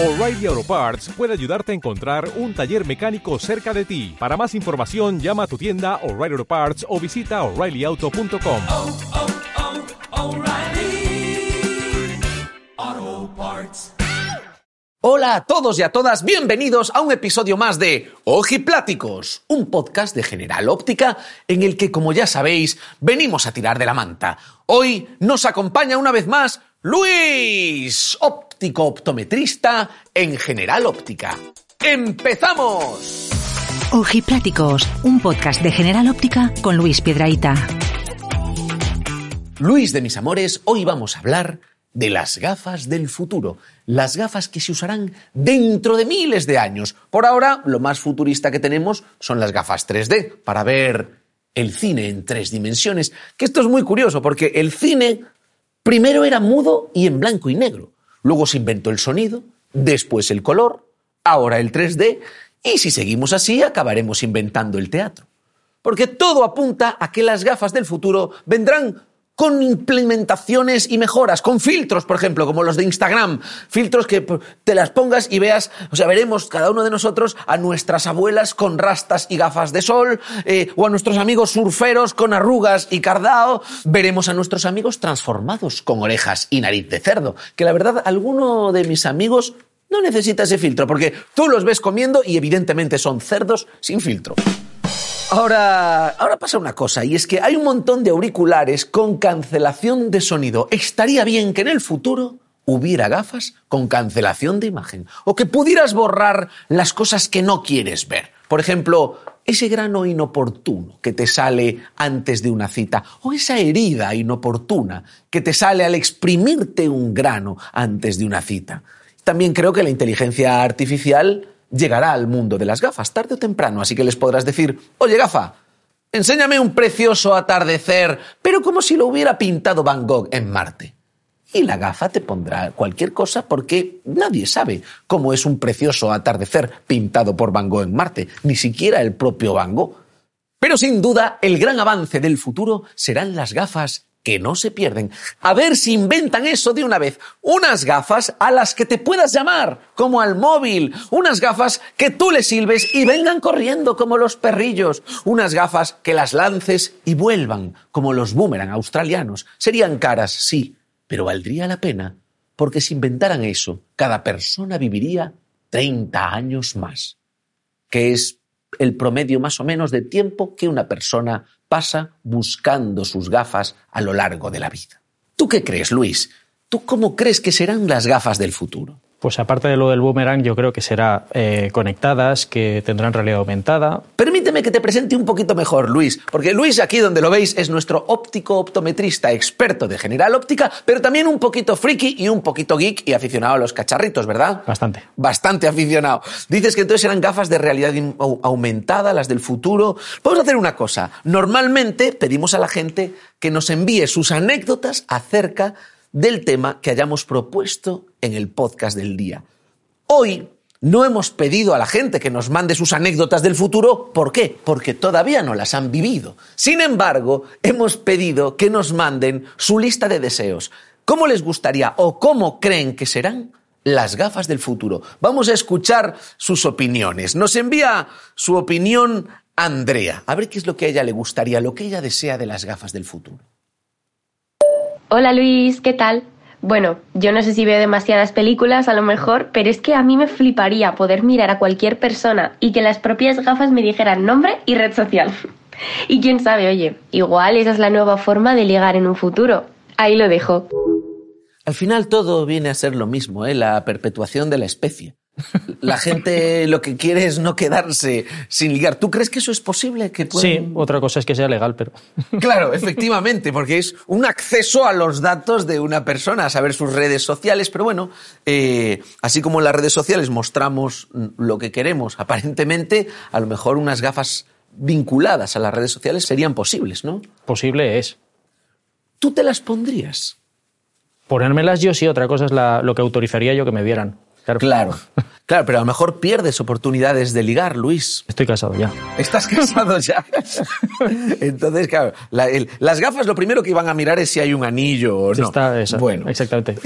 O'Reilly Auto Parts puede ayudarte a encontrar un taller mecánico cerca de ti. Para más información, llama a tu tienda O'Reilly Auto Parts o visita O'ReillyAuto.com. Oh, oh, oh, O'Reilly. Hola a todos y a todas, bienvenidos a un episodio más de Ojipláticos, un podcast de General Óptica en el que, como ya sabéis, venimos a tirar de la manta. Hoy nos acompaña una vez más Luis, óptico optometrista en General Óptica. ¡Empezamos! Ojipláticos, un podcast de General Óptica con Luis Piedrahita. Luis de mis amores, hoy vamos a hablar de las gafas del futuro, las gafas que se usarán dentro de miles de años. Por ahora, lo más futurista que tenemos son las gafas 3D, para ver el cine en 3 dimensiones. Que esto es muy curioso, porque el cine primero era mudo y en blanco y negro. Luego se inventó el sonido, después el color, ahora el 3D, y si seguimos así acabaremos inventando el teatro. Porque todo apunta a que las gafas del futuro vendrán con implementaciones y mejoras, con filtros, por ejemplo, como los de Instagram. Filtros que te las pongas y veas, o sea, veremos cada uno de nosotros a nuestras abuelas con rastas y gafas de sol, o a nuestros amigos surferos con arrugas y cardao. Veremos a nuestros amigos transformados con orejas y nariz de cerdo, que la verdad, alguno de mis amigos no necesita ese filtro, porque tú los ves comiendo y evidentemente son cerdos sin filtro. Ahora pasa una cosa, y es que hay un montón de auriculares con cancelación de sonido. Estaría bien que en el futuro hubiera gafas con cancelación de imagen, o que pudieras borrar las cosas que no quieres ver. Por ejemplo, ese grano inoportuno que te sale antes de una cita, o esa herida inoportuna que te sale al exprimirte un grano antes de una cita. También creo que la inteligencia artificial llegará al mundo de las gafas tarde o temprano, así que les podrás decir: oye, gafa, enséñame un precioso atardecer, pero como si lo hubiera pintado Van Gogh en Marte. Y la gafa te pondrá cualquier cosa, porque nadie sabe cómo es un precioso atardecer pintado por Van Gogh en Marte, ni siquiera el propio Van Gogh. Pero sin duda, el gran avance del futuro serán las gafas que no se pierden. A ver si inventan eso de una vez. Unas gafas a las que te puedas llamar, como al móvil. Unas gafas que tú le silbes y vengan corriendo como los perrillos. Unas gafas que las lances y vuelvan, como los boomerang australianos. Serían caras, sí, pero valdría la pena, porque si inventaran eso, cada persona viviría 30 años más, que es el promedio más o menos de tiempo que una persona pasa buscando sus gafas a lo largo de la vida. ¿Tú qué crees, Luis? ¿Tú cómo crees que serán las gafas del futuro? Pues aparte de lo del boomerang, yo creo que será conectadas, que tendrán realidad aumentada. Permíteme que te presente un poquito mejor, Luis, porque Luis, aquí donde lo veis, es nuestro óptico optometrista, experto de General Óptica, pero también un poquito friki y un poquito geek y aficionado a los cacharritos, ¿verdad? Bastante. Bastante aficionado. Dices que entonces serán gafas de realidad aumentada, las del futuro. Vamos a hacer una cosa. Normalmente pedimos a la gente que nos envíe sus anécdotas acerca del tema que hayamos propuesto en el podcast del día. Hoy no hemos pedido a la gente que nos mande sus anécdotas del futuro. ¿Por qué? Porque todavía no las han vivido. Sin embargo, hemos pedido que nos manden su lista de deseos. ¿Cómo les gustaría o cómo creen que serán las gafas del futuro? Vamos a escuchar sus opiniones. Nos envía su opinión Andrea. A ver qué es lo que a ella le gustaría, lo que ella desea de las gafas del futuro. Hola Luis, ¿qué tal? Bueno, yo no sé si veo demasiadas películas, a lo mejor, pero es que a mí me fliparía poder mirar a cualquier persona y que las propias gafas me dijeran nombre y red social. Y quién sabe, oye, igual esa es la nueva forma de ligar en un futuro. Ahí lo dejo. Al final todo viene a ser lo mismo, ¿eh? La perpetuación de la especie. La gente lo que quiere es no quedarse sin ligar. ¿Tú crees que eso es posible? Que pueden... Sí, otra cosa es que sea legal, pero... Claro, efectivamente, porque es un acceso a los datos de una persona, a saber sus redes sociales. Pero bueno, así como en las redes sociales mostramos lo que queremos, aparentemente, a lo mejor unas gafas vinculadas a las redes sociales serían posibles, ¿no? Posible es. ¿Tú te las pondrías? Ponérmelas yo sí, otra cosa es lo que autorizaría yo que me dieran. Claro. Claro, pero a lo mejor pierdes oportunidades de ligar, Luis. Estoy casado ya. ¿Estás casado ya? Entonces, claro, las gafas lo primero que iban a mirar es si hay un anillo o no. Está esa, bueno, exactamente.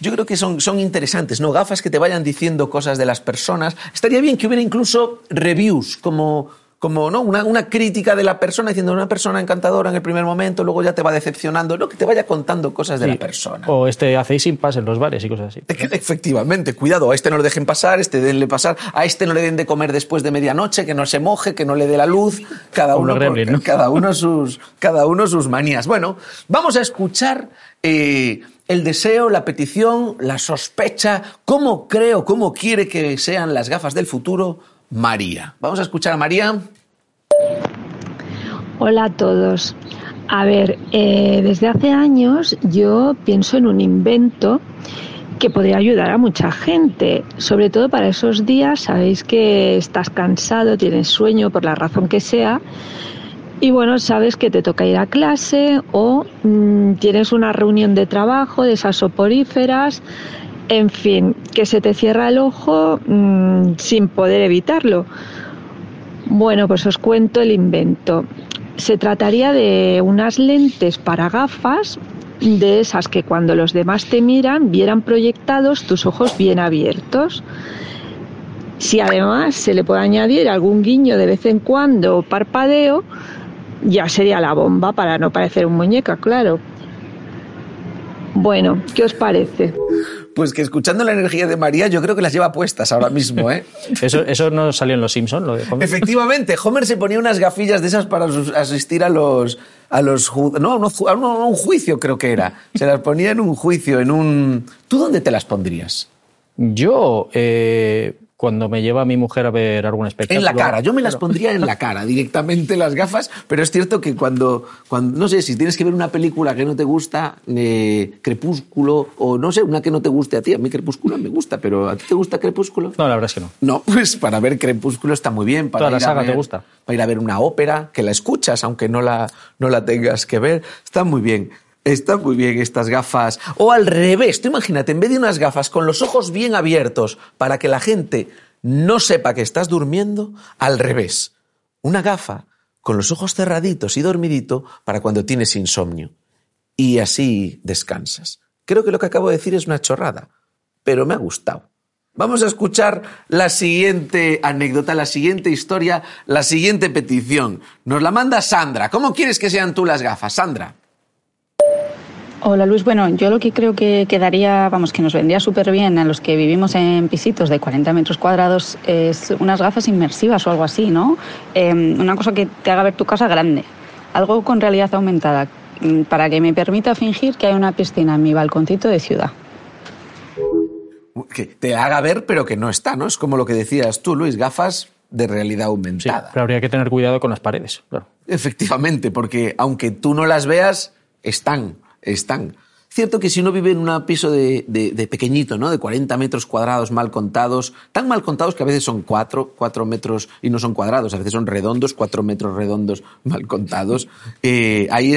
Yo creo que son interesantes, ¿no? Gafas que te vayan diciendo cosas de las personas. Estaría bien que hubiera incluso reviews, como ¿no? una crítica de la persona, diciendo una persona encantadora en el primer momento, luego ya te va decepcionando, ¿no? Que te vaya contando cosas de la persona. O hacéis impasse en los bares y cosas así. Efectivamente, cuidado, a este no lo dejen pasar, a este denle pasar, a este no le den de comer después de medianoche, que no se moje, que no le dé la luz, cada uno sus manías. Bueno, vamos a escuchar el deseo, la petición, la sospecha, cómo quiere que sean las gafas del futuro, María. Vamos a escuchar a María. Hola a todos. A ver, desde hace años yo pienso en un invento que podría ayudar a mucha gente, sobre todo para esos días, sabéis que estás cansado, tienes sueño por la razón que sea, y bueno, sabes que te toca ir a clase o tienes una reunión de trabajo, de esas soporíferas. En fin, que se te cierra el ojo sin poder evitarlo. Bueno, pues os cuento el invento. Se trataría de unas lentes para gafas, de esas que cuando los demás te miran, vieran proyectados tus ojos bien abiertos. Si además se le puede añadir algún guiño de vez en cuando o parpadeo, ya sería la bomba para no parecer un muñeco, claro. Bueno, ¿qué os parece? Pues que escuchando la energía de María, yo creo que las lleva puestas ahora mismo, ¿eh? Eso no salió en Los Simpsons, lo de Homer. Efectivamente, Homer se ponía unas gafillas de esas para asistir a un juicio, creo que era. Se las ponía en un juicio, ¿Tú dónde te las pondrías? Yo, cuando me lleva mi mujer a ver algún espectáculo... En la cara, yo me las pondría en la cara, directamente las gafas, pero es cierto que cuando no sé, si tienes que ver una película que no te gusta, Crepúsculo, o no sé, una que no te guste a ti, a mí Crepúsculo me gusta, pero ¿a ti te gusta Crepúsculo? No, la verdad es que no. No, pues para ver Crepúsculo está muy bien. Para toda la saga te gusta. Para ir a ver una ópera, que la escuchas, aunque no la tengas que ver, está muy bien. Están muy bien estas gafas. O al revés, tú imagínate, en vez de unas gafas con los ojos bien abiertos para que la gente no sepa que estás durmiendo, al revés, una gafa con los ojos cerraditos y dormidito para cuando tienes insomnio. Y así descansas. Creo que lo que acabo de decir es una chorrada, pero me ha gustado. Vamos a escuchar la siguiente anécdota, la siguiente historia, la siguiente petición. Nos la manda Sandra. ¿Cómo quieres que sean tú las gafas, Sandra? Hola Luis, bueno, yo lo que creo que quedaría, vamos, que nos vendría súper bien a los que vivimos en pisitos de 40 metros cuadrados es unas gafas inmersivas o algo así, ¿no? Una cosa que te haga ver tu casa grande, algo con realidad aumentada, para que me permita fingir que hay una piscina en mi balconcito de ciudad. Que te haga ver, pero que no está, ¿no? Es como lo que decías tú, Luis, gafas de realidad aumentada. Sí, pero habría que tener cuidado con las paredes, claro. Efectivamente, porque aunque tú no las veas, están. Cierto que si uno vive en un piso de pequeñito, ¿no? De 40 metros cuadrados mal contados, tan mal contados que a veces son 4 metros y no son cuadrados, a veces son redondos, 4 metros redondos mal contados, hay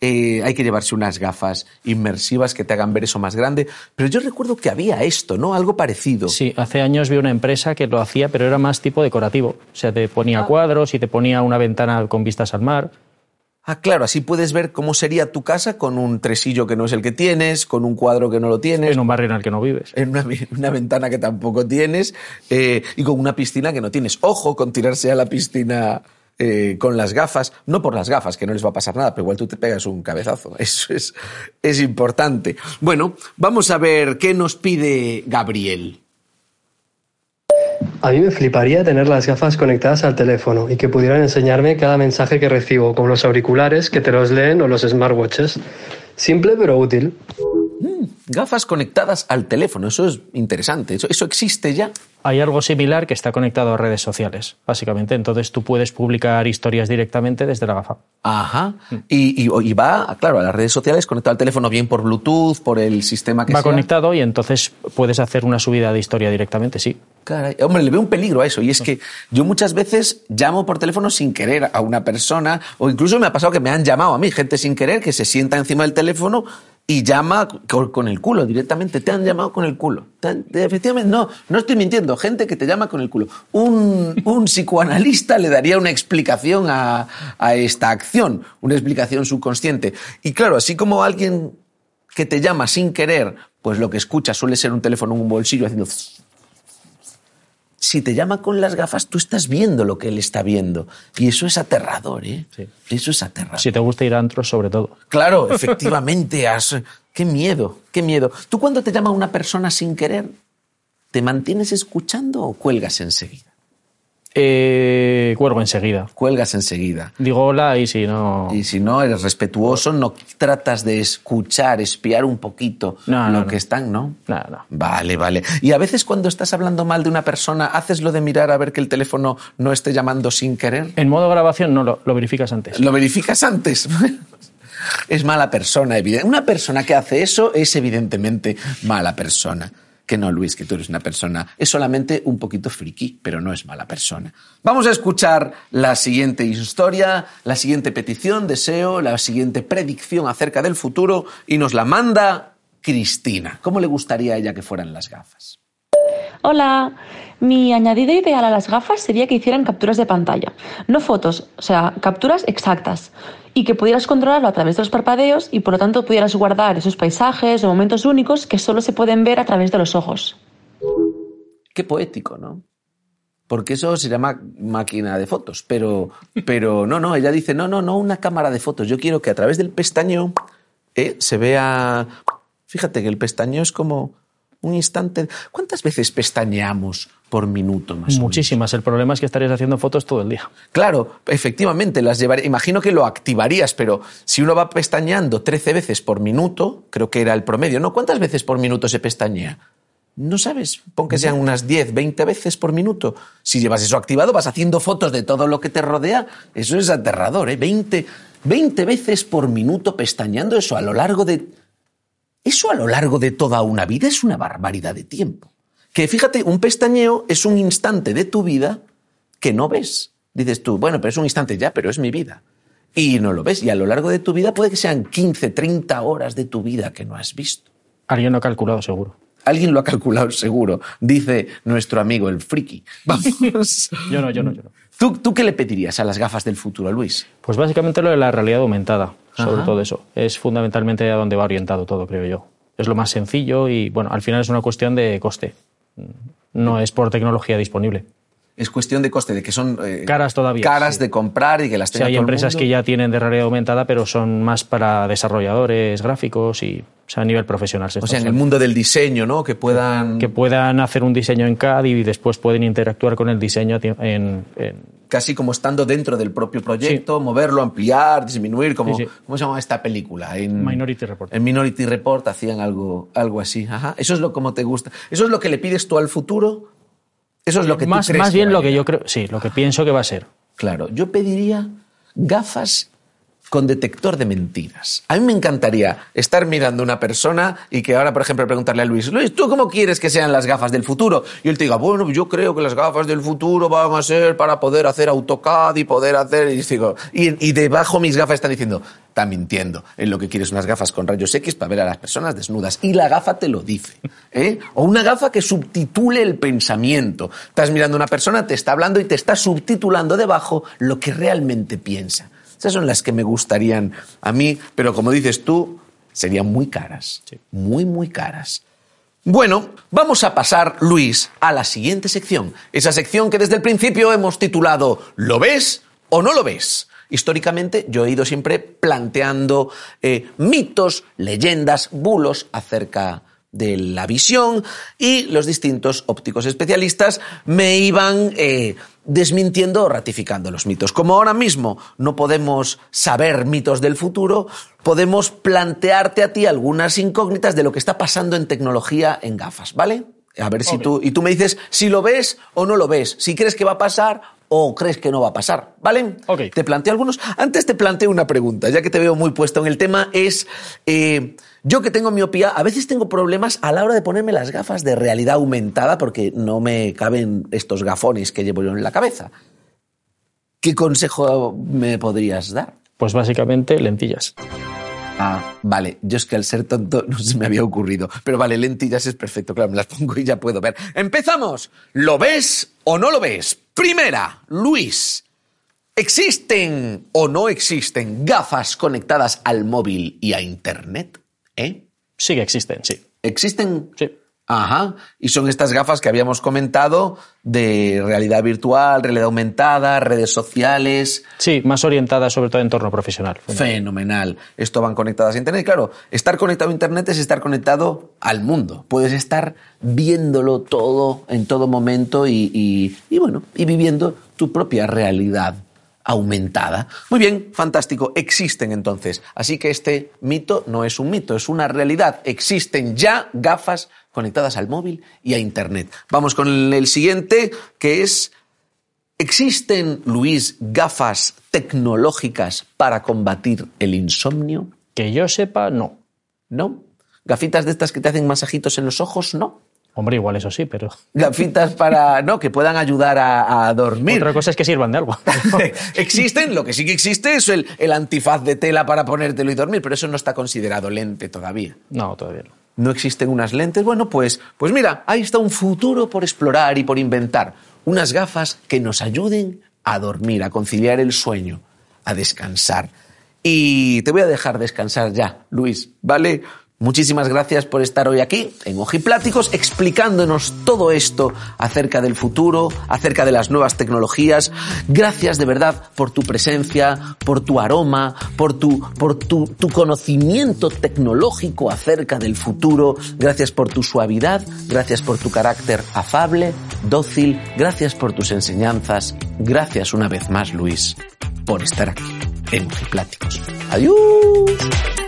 que llevarse unas gafas inmersivas que te hagan ver eso más grande. Pero yo recuerdo que había esto, ¿no? Algo parecido. Sí, hace años vi una empresa que lo hacía, pero era más tipo decorativo. O sea, te ponía cuadros y te ponía una ventana con vistas al mar. Ah, claro, así puedes ver cómo sería tu casa con un tresillo que no es el que tienes, con un cuadro que no lo tienes. En un barrio en el que no vives. En una ventana que tampoco tienes y con una piscina que no tienes. Ojo con tirarse a la piscina con las gafas. No por las gafas, que no les va a pasar nada, pero igual tú te pegas un cabezazo. Eso es importante. Bueno, vamos a ver qué nos pide Gabriel. A mí me fliparía tener las gafas conectadas al teléfono y que pudieran enseñarme cada mensaje que recibo, como los auriculares que te los leen o los smartwatches. Simple pero útil. Gafas conectadas al teléfono, eso es interesante, eso existe ya. Hay algo similar que está conectado a redes sociales, básicamente, entonces tú puedes publicar historias directamente desde la gafa. Ajá, y va, claro, a las redes sociales conectado al teléfono bien por Bluetooth, por el sistema que sea. Va conectado y entonces puedes hacer una subida de historia directamente, sí. Caray, hombre, le veo un peligro a eso y es que yo muchas veces llamo por teléfono sin querer a una persona o incluso me ha pasado que me han llamado a mí, gente sin querer que se sienta encima del teléfono y llama con el culo directamente. Te han llamado con el culo. Efectivamente, no estoy mintiendo. Gente que te llama con el culo. Un psicoanalista le daría una explicación a esta acción, una explicación subconsciente. Y claro, así como alguien que te llama sin querer, pues lo que escucha suele ser un teléfono en un bolsillo haciendo... Si te llama con las gafas, tú estás viendo lo que él está viendo. Y eso es aterrador, ¿eh? Sí. Eso es aterrador. Si te gusta ir a antros, sobre todo. Claro, efectivamente. ¡Qué miedo, qué miedo! ¿Tú cuando te llama una persona sin querer, te mantienes escuchando o cuelgas enseguida? Cuelgo enseguida. Cuelgas enseguida. Digo hola y si no... Y si no, eres respetuoso, no tratas de escuchar, espiar un poquito que están, ¿no? No. Vale. Y a veces cuando estás hablando mal de una persona, ¿haces lo de mirar a ver que el teléfono no esté llamando sin querer? En modo grabación no, lo verificas antes. ¿Lo verificas antes? Es mala persona, evidente. Una persona que hace eso es evidentemente mala persona. Que no, Luis, que tú eres una persona... Es solamente un poquito friki, pero no es mala persona. Vamos a escuchar la siguiente historia, la siguiente petición, deseo, la siguiente predicción acerca del futuro y nos la manda Cristina. ¿Cómo le gustaría a ella que fueran las gafas? Hola, mi añadida ideal a las gafas sería que hicieran capturas de pantalla. No fotos, o sea, capturas exactas. Y que pudieras controlarlo a través de los parpadeos y por lo tanto pudieras guardar esos paisajes o momentos únicos que solo se pueden ver a través de los ojos. Qué poético, ¿no? Porque eso se llama máquina de fotos, pero no, ella dice, no una cámara de fotos, yo quiero que a través del pestañeo se vea... Fíjate que el pestañeo es como... Un instante. ¿Cuántas veces pestañeamos por minuto más o menos? Muchísimas. El problema es que estarías haciendo fotos todo el día. Claro, efectivamente. Las llevaría. Imagino que lo activarías, pero si uno va pestañeando 13 veces por minuto, creo que era el promedio, ¿no? ¿Cuántas veces por minuto se pestañea? No sabes. Pon que sean unas 10, 20 veces por minuto. Si llevas eso activado, vas haciendo fotos de todo lo que te rodea. Eso es aterrador, ¿eh? 20 veces por minuto pestañeando eso a lo largo de... Eso a lo largo de toda una vida es una barbaridad de tiempo. Que fíjate, un pestañeo es un instante de tu vida que no ves. Dices tú, bueno, pero es un instante ya, pero es mi vida. Y no lo ves. Y a lo largo de tu vida puede que sean 15, 30 horas de tu vida que no has visto. Alguien lo ha calculado seguro. Alguien lo ha calculado seguro, dice nuestro amigo el friki. Vamos. Yo no. ¿Tú qué le pedirías a las gafas del futuro, Luis? Pues básicamente lo de la realidad aumentada, sobre todo eso. Es fundamentalmente a donde va orientado todo, creo yo. Es lo más sencillo y, bueno, al final es una cuestión de coste. No es por tecnología disponible. Es cuestión de coste, de que son... caras todavía. Caras de comprar y que las tenga todo el mundo. Hay empresas que ya tienen de realidad aumentada, pero son más para desarrolladores, gráficos y... O sea, a nivel profesional. O sea, en el mundo del diseño, ¿no? Que puedan hacer un diseño en CAD y después pueden interactuar con el diseño en... Casi como estando dentro del propio proyecto, sí. Moverlo, ampliar, disminuir, como... Sí. ¿Cómo se llama esta película? Minority Report. En Minority Report hacían algo así. Ajá. Eso es lo como te gusta. Eso es lo que le pides tú al futuro. Eso es lo que tú crees. Más bien lo que yo creo... Sí, lo que pienso que va a ser. Claro. Yo pediría gafas... con detector de mentiras. A mí me encantaría estar mirando a una persona y que ahora, por ejemplo, preguntarle a Luis, ¿tú cómo quieres que sean las gafas del futuro? Y él te diga, bueno, yo creo que las gafas del futuro van a ser para poder hacer AutoCAD y poder hacer... Y debajo mis gafas están diciendo, está mintiendo, en lo que quieres unas gafas con rayos X para ver a las personas desnudas. Y la gafa te lo dice. ¿Eh? O una gafa que subtitule el pensamiento. Estás mirando a una persona, te está hablando y te está subtitulando debajo lo que realmente piensa. Esas son las que me gustarían a mí, pero como dices tú, serían muy caras. Sí. Muy, muy caras. Bueno, vamos a pasar, Luis, a la siguiente sección. Esa sección que desde el principio hemos titulado ¿Lo ves o no lo ves? Históricamente yo he ido siempre planteando mitos, leyendas, bulos acerca de la visión y los distintos ópticos especialistas me iban... desmintiendo o ratificando los mitos. Como ahora mismo no podemos saber mitos del futuro, podemos plantearte a ti algunas incógnitas de lo que está pasando en tecnología en gafas, ¿vale? A ver si tú... Y tú me dices si lo ves o no lo ves, si crees que va a pasar o crees que no va a pasar, ¿vale? Okay. Te planteo algunos... Antes te planteo una pregunta, ya que te veo muy puesto en el tema, es... Yo que tengo miopía, a veces tengo problemas a la hora de ponerme las gafas de realidad aumentada porque no me caben estos gafones que llevo yo en la cabeza. ¿Qué consejo me podrías dar? Pues básicamente lentillas. Ah, vale. Yo es que al ser tonto no se me había ocurrido. Pero vale, lentillas es perfecto. Claro, me las pongo y ya puedo ver. ¡Empezamos! ¿Lo ves o no lo ves? Primera, Luis. ¿Existen o no existen gafas conectadas al móvil y a internet? ¿Eh? Sí que existen, sí. ¿Existen? Sí. Ajá. Y son estas gafas que habíamos comentado de realidad virtual, realidad aumentada, redes sociales... Sí, más orientadas sobre todo en entorno profesional. Fenomenal. Esto van conectadas a internet. Claro, estar conectado a internet es estar conectado al mundo. Puedes estar viéndolo todo en todo momento y viviendo tu propia realidad aumentada. Muy bien, fantástico. Existen entonces. Así que este mito no es un mito, es una realidad. Existen ya gafas conectadas al móvil y a internet. Vamos con el siguiente, que es... ¿Existen, Luis, gafas tecnológicas para combatir el insomnio? Que yo sepa, no. ¿No? ¿Gafitas de estas que te hacen masajitos en los ojos? No. Hombre, igual eso sí, pero... Gafitas para... No, que puedan ayudar a dormir. Otra cosa es que sirvan de algo. Existen, lo que sí que existe es el antifaz de tela para ponértelo y dormir, pero eso no está considerado lente todavía. No, todavía no. ¿No existen unas lentes? Bueno, pues mira, ahí está un futuro por explorar y por inventar. Unas gafas que nos ayuden a dormir, a conciliar el sueño, a descansar. Y te voy a dejar descansar ya, Luis, ¿vale? Muchísimas gracias por estar hoy aquí en Ojipláticos explicándonos todo esto acerca del futuro, acerca de las nuevas tecnologías. Gracias de verdad por tu presencia, por tu aroma, por tu conocimiento tecnológico acerca del futuro. Gracias por tu suavidad, gracias por tu carácter afable, dócil, gracias por tus enseñanzas. Gracias una vez más, Luis, por estar aquí en Ojipláticos. ¡Adiós!